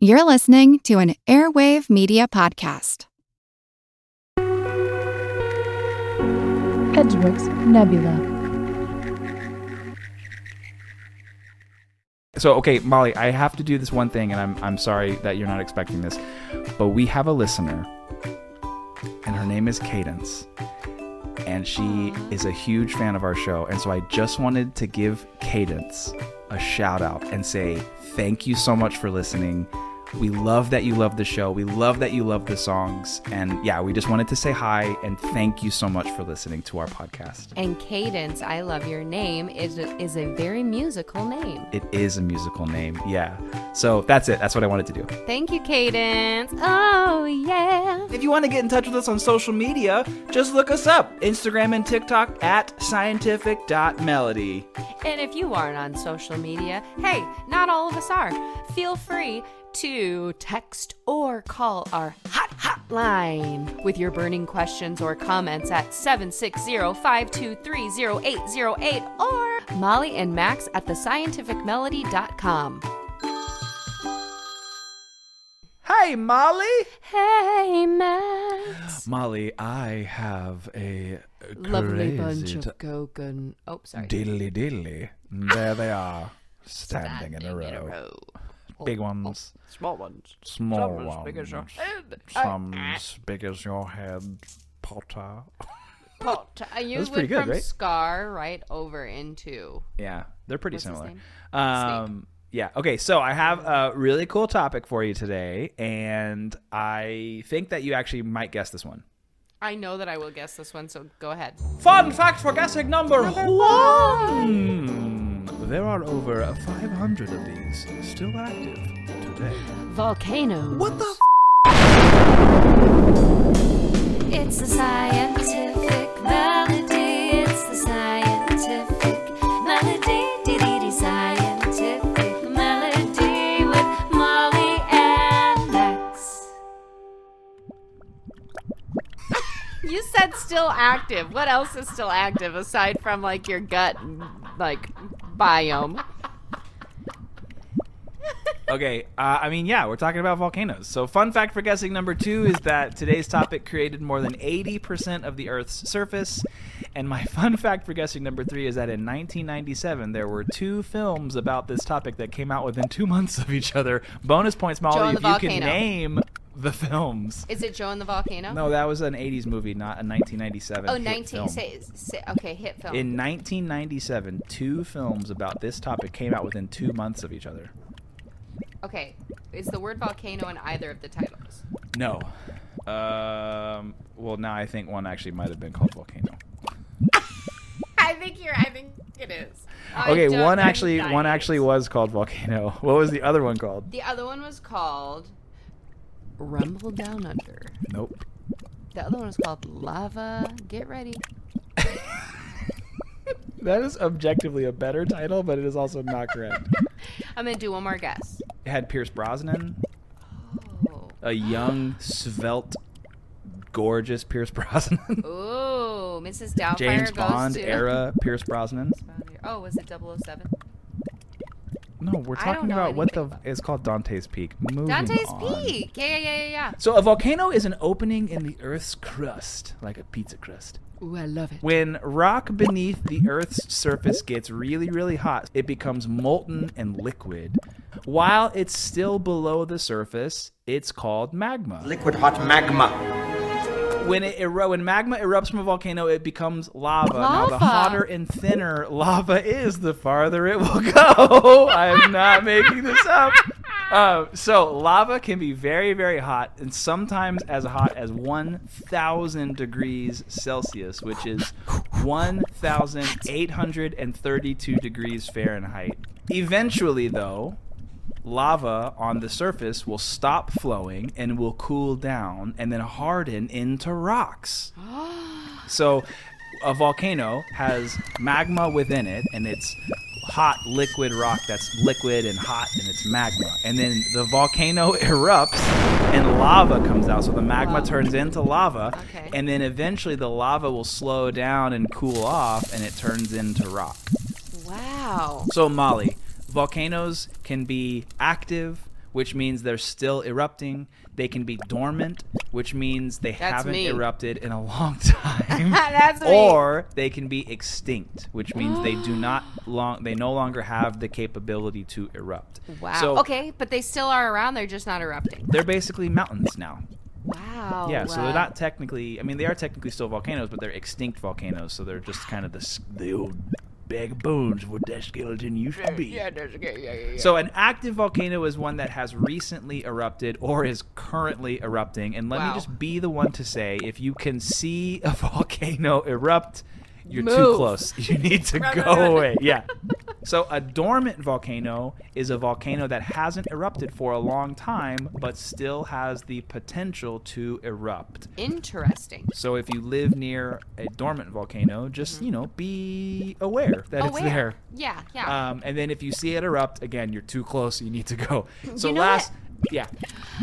You're listening to an Airwave Media Podcast. Edgeworks Nebula. So, okay, Molly, I have to do this one thing, and I'm sorry that you're not expecting this, but we have a listener, and her name is Cadence, and she is a huge fan of our show, and so I just wanted to give Cadence a shout out and say thank you so much for listening. We love that you love the show. We love that you love the songs. And yeah, we just wanted to say hi and thank you so much for listening to our podcast. And Cadence, I love your name, is a very musical name. It is a musical name, yeah. So that's it. That's what I wanted to do. Thank you, Cadence. Oh, yeah. If you want to get in touch with us on social media, just look us up. Instagram and TikTok @scientific.melody. And if you aren't on social media, hey, not all of us are. Feel free to text or call our hotline with your burning questions or comments at 760-523-0808 or Molly and Max at thescientificmelody.com. Hey, Molly. Hey, Max. Molly, I have a lovely bunch of go-gun. Oh, sorry. Diddly diddly. There they are, standing in a row. Big ones. Small ones. Small ones. Some as big as your head. Some as big as your head, Potter. Potter. You went good, from right? Scar right over into... Yeah, they're pretty similar. Yeah, okay, so I have a really cool topic for you today, and I think that you actually might guess this one. I know that I will guess this one, so go ahead. Fun fact for guessing number one! There are over 500 of these still active today. Volcanoes. What the f***? It's the scientific melody. It's the scientific melody. Dee-dee-dee scientific melody with Molly and Max. You said still active. What else is still active aside from like your gut and like... biome. Okay, I mean, yeah, we're talking about volcanoes. So fun fact for guessing number 2 is that today's topic created more than 80% of the Earth's surface. And my fun fact for guessing number 3 is that in 1997, there were 2 films about this topic that came out within 2 months of each other. Bonus points, Molly, if you can name the films. Is it Joe and the Volcano? No, that was an 80s movie, not a 1997 film. Okay, hit film. In 1997, 2 films about this topic came out within 2 months of each other. Okay, is the word volcano in either of the titles? No. Well, now I think one actually might have been called Volcano. I think it is. Okay, one actually was called Volcano. What was the other one called? The other one was called... Rumble Down Under. Nope. The other one is called Lava. Get ready. That is objectively a better title, but it is also not correct. I'm going to do one more guess. It had Pierce Brosnan. Oh. A young, svelte, gorgeous Pierce Brosnan. Ooh, Mrs. Doubtfire James Bond goes to... era Pierce Brosnan. Oh, was it 007? No, we're talking about it's called Dante's Peak. Moving on. Yeah. So a volcano is an opening in the Earth's crust, like a pizza crust. Ooh, I love it. When rock beneath the Earth's surface gets really, really hot, it becomes molten and liquid. While it's still below the surface, it's called magma. Liquid hot magma. When magma erupts from a volcano, it becomes lava. Now, the hotter and thinner lava is, the farther it will go. I'm not making this up. So lava can be very, very hot, and sometimes as hot as 1,000 degrees Celsius, which is 1,832 degrees Fahrenheit. Eventually, though... lava on the surface will stop flowing and will cool down and then harden into rocks. So a volcano has magma within it, and it's hot liquid rock that's liquid and hot, and it's magma. And then the volcano erupts and lava comes out. So the magma turns into lava, and then eventually the lava will slow down and cool off, and it turns into rock. Wow. So Molly... volcanoes can be active which means they're still erupting. They can be dormant, which means they haven't erupted in a long time. That's or they can be extinct, which means they do not they no longer have the capability to erupt. Wow. So, okay, but they still are around. They're just not erupting. They're basically mountains now. Wow. Yeah, so they're not technically, I mean, they are technically still volcanoes, but they're extinct volcanoes, so they're just kind of the old bag of bones of what that skeleton used to be. Yeah. So an active volcano is one that has recently erupted or is currently erupting. And let me just be the one to say, if you can see a volcano erupt, you're too close. You need to go away. Yeah. So a dormant volcano is a volcano that hasn't erupted for a long time, but still has the potential to erupt. Interesting. So if you live near a dormant volcano, just, you know, be aware that it's there. Yeah, yeah. And then if you see it erupt, again, you're too close. You need to go. So you know yeah.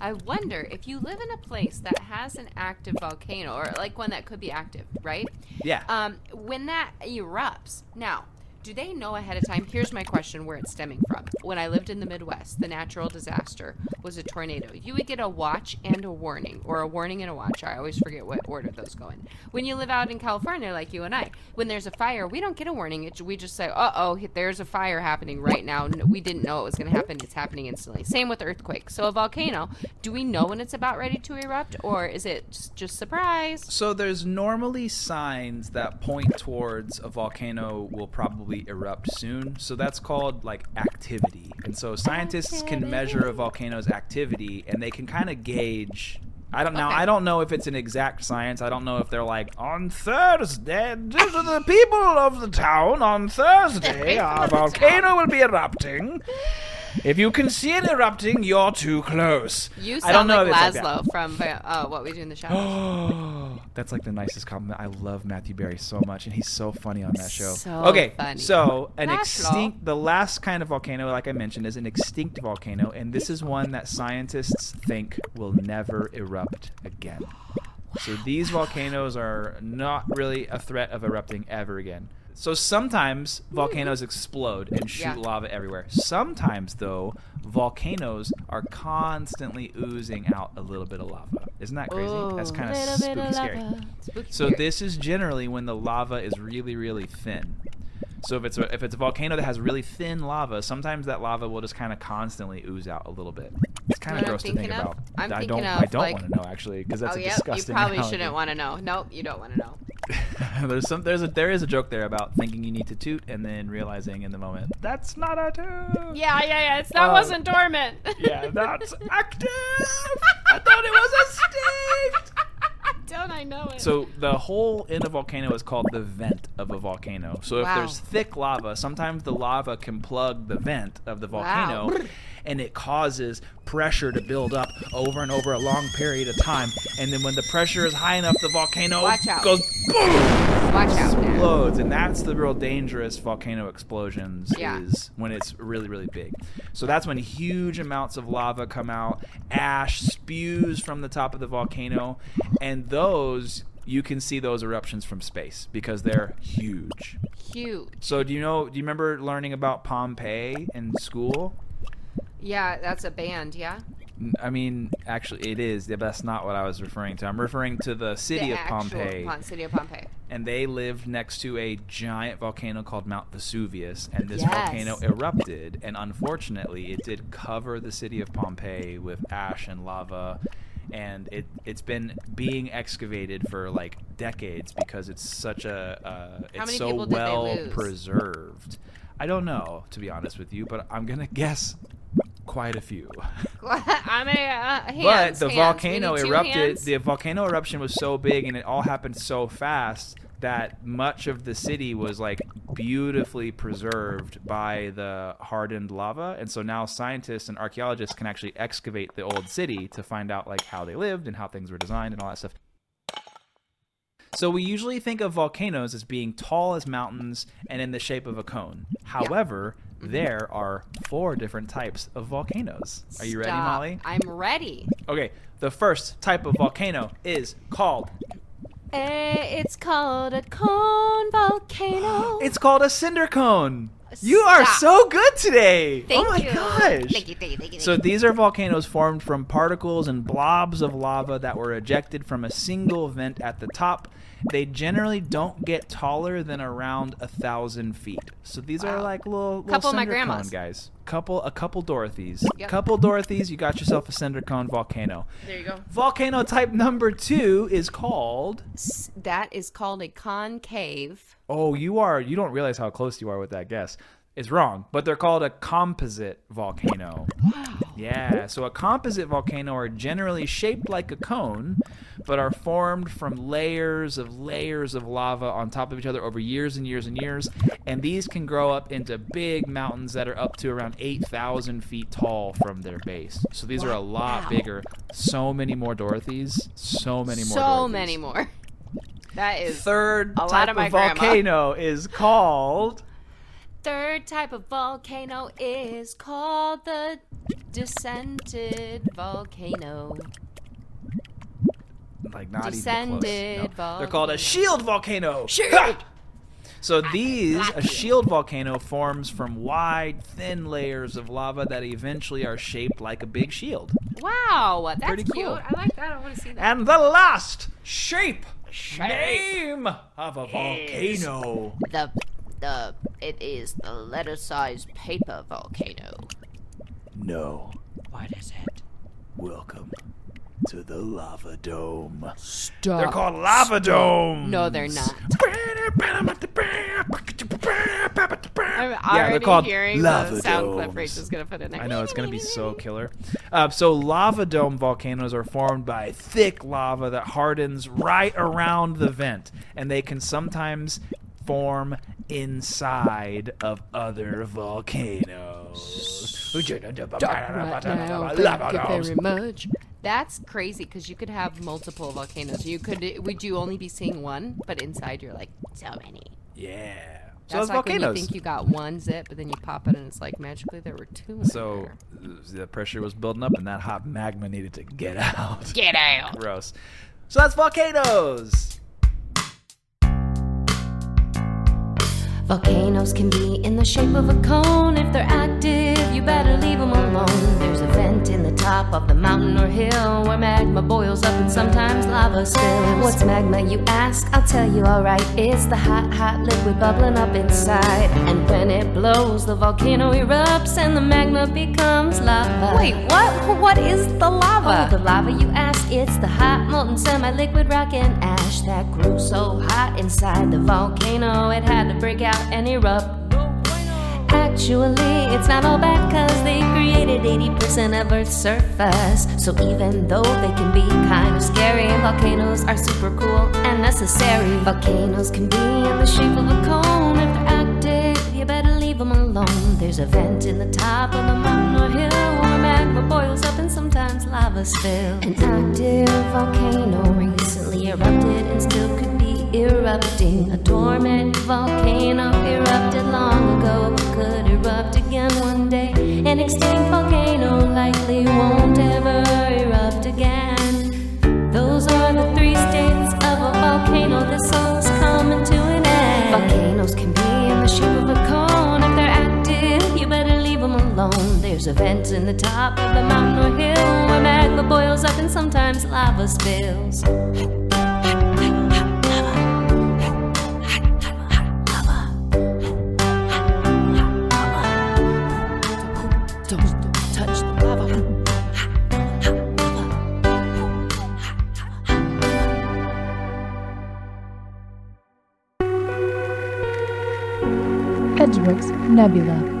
I wonder if you live in a place that has an active volcano or like one that could be active, right? Yeah. When that erupts, now, do they know ahead of time? Here's my question where it's stemming from. When I lived in the Midwest, the natural disaster was a tornado. You would get a watch and a warning, or a warning and a watch. I always forget what order those go in. When you live out in California, like you and I, when there's a fire, we don't get a warning. We just say, uh-oh, there's a fire happening right now. We didn't know it was going to happen. It's happening instantly. Same with earthquakes. So a volcano, do we know when it's about ready to erupt, or is it just surprise? So there's normally signs that point towards a volcano will probably erupt soon. So that's called like activity. And so scientists can measure a volcano's activity and they can kind of gauge. I don't know if it's an exact science. I don't know if they're like, on Thursday, due to the people of the town, on Thursday, our volcano will be erupting. If you can see it erupting, you're too close. You sound like Laszlo from What We Do in the Shadows. That's like the nicest compliment. I love Matthew Barry so much, and he's so funny on that show. So an extinct, the last kind of volcano, like I mentioned, is an extinct volcano, and this is one that scientists think will never erupt again. So these volcanoes are not really a threat of erupting ever again. So sometimes volcanoes explode and shoot lava everywhere. Sometimes, though, volcanoes are constantly oozing out a little bit of lava. Isn't that crazy? Ooh. That's kind of spooky scary. So this is generally when the lava is really, really thin. So if it's a volcano that has really thin lava, sometimes that lava will just kind of constantly ooze out a little bit. It's kind of gross to think about. I don't want to know, actually, because that's a disgusting analogy. You probably shouldn't want to know. Nope, you don't want to know. There is a joke there about thinking you need to toot and then realizing in the moment that's not a toot. Yeah. That wasn't dormant. Yeah, that's active. I thought it was extinct. Don't I know it? So the hole in a volcano is called the vent of a volcano. So if there's thick lava, sometimes the lava can plug the vent of the volcano, and it causes pressure to build up over and over a long period of time. And then when the pressure is high enough, the volcano goes boom! Explodes, and that's the real dangerous volcano explosions is when it's really, really big. So that's when huge amounts of lava come out, ash spews from the top of the volcano, and those, you can see those eruptions from space because they're huge. Huge. So do you remember learning about Pompeii in school? Yeah, that's a band, yeah? I mean, actually, it is. But that's not what I was referring to. I'm referring to the city of Pompeii. The actual city of Pompeii. And they lived next to a giant volcano called Mount Vesuvius. And this volcano erupted. And unfortunately, it did cover the city of Pompeii with ash and lava. And it's been being excavated for like decades because it's such it's so well preserved. I don't know, to be honest with you, but I'm going to guess quite a few. Volcano erupted. The volcano eruption was so big and it all happened so fast that much of the city was like beautifully preserved by the hardened lava. And so now scientists and archaeologists can actually excavate the old city to find out like how they lived and how things were designed and all that stuff. So we usually think of volcanoes as being tall as mountains and in the shape of a cone. However, there are 4 different types of volcanoes. Are you ready, Molly? I'm ready. Okay, the first type of volcano is called... It's called a cone volcano. It's called a cinder cone. You are so good today. Thank you. Gosh. Thank you, thank you, thank you. So these are volcanoes formed from particles and blobs of lava that were ejected from a single vent at the top. They generally don't get taller than around 1,000 feet. So these are like little couple of my grandmas, guys. A couple Dorothys. Yep. Couple Dorothys, you got yourself a cinder cone volcano. There you go. Volcano type number 2 is called... That is called a concave. Oh, you don't realize how close you are with that guess. It's wrong, but they're called a composite volcano. Wow. Yeah, so a composite volcano are generally shaped like a cone, but are formed from layers of lava on top of each other over years and years and years, and these can grow up into big mountains that are up to around 8,000 feet tall from their base. So these are a lot bigger. So many more Dorothys. So many more. That is third a type lot of my volcano grandma. Is called... Third type of volcano is called the descended volcano. Like not descended even close. No. They're called a shield volcano. Shield. Ah! So a shield volcano forms from wide, thin layers of lava that eventually are shaped like a big shield. Wow, that's pretty cute. I like that. I want to see that. And the last name of a volcano. It is the letter-sized paper volcano. No. What is it? Welcome to the lava dome. Stop. They're called lava domes. No, they're not. They're called hearing lava the sound domes. Clip Rachel's going to put in there. I know, it's going to be so killer. So lava dome volcanoes are formed by thick lava that hardens right around the vent, and they can sometimes form inside of other volcanoes. That's crazy, because you could have multiple volcanoes. Would you only be seeing one? But inside, you're like, so many. Yeah. So that's like volcanoes. When you think you got one zip, but then you pop it, and it's like magically there were two. So the pressure was building up, and that hot magma needed to get out. Get out. Gross. So that's volcanoes. Volcanoes can be in the shape of a cone. If they're active, you better leave them alone. There's a vent in the top of the mountain or hill where magma boils up and sometimes lava spills. What's magma, you ask? I'll tell you, alright. It's the hot, hot liquid bubbling up inside. And when it blows, the volcano erupts and the magma becomes lava. Wait, what? What is the lava? Oh, the lava, you ask? It's the hot, molten, semi-liquid rock and ash that grew so hot inside the volcano it had to break out and erupt. Actually, it's not all bad, cause they created 80% of Earth's surface. So even though they can be kind of scary, volcanoes are super cool and necessary. Volcanoes can be in the shape of a cone. If they're active, you better leave them alone. There's a vent in the top of the mountain or hill where magma boils up and sometimes lava spills. An active volcano recently erupted and still could erupting. A dormant volcano erupted long ago, but could erupt again one day. An extinct volcano likely won't ever erupt again. Those are the three states of a volcano. This soul's coming to an end. Volcanoes can be in the shape of a cone. If they're active, you better leave them alone. There's a vent in the top of the mountain or hill where magma boils up and sometimes lava spills. Edgeworks Nebula.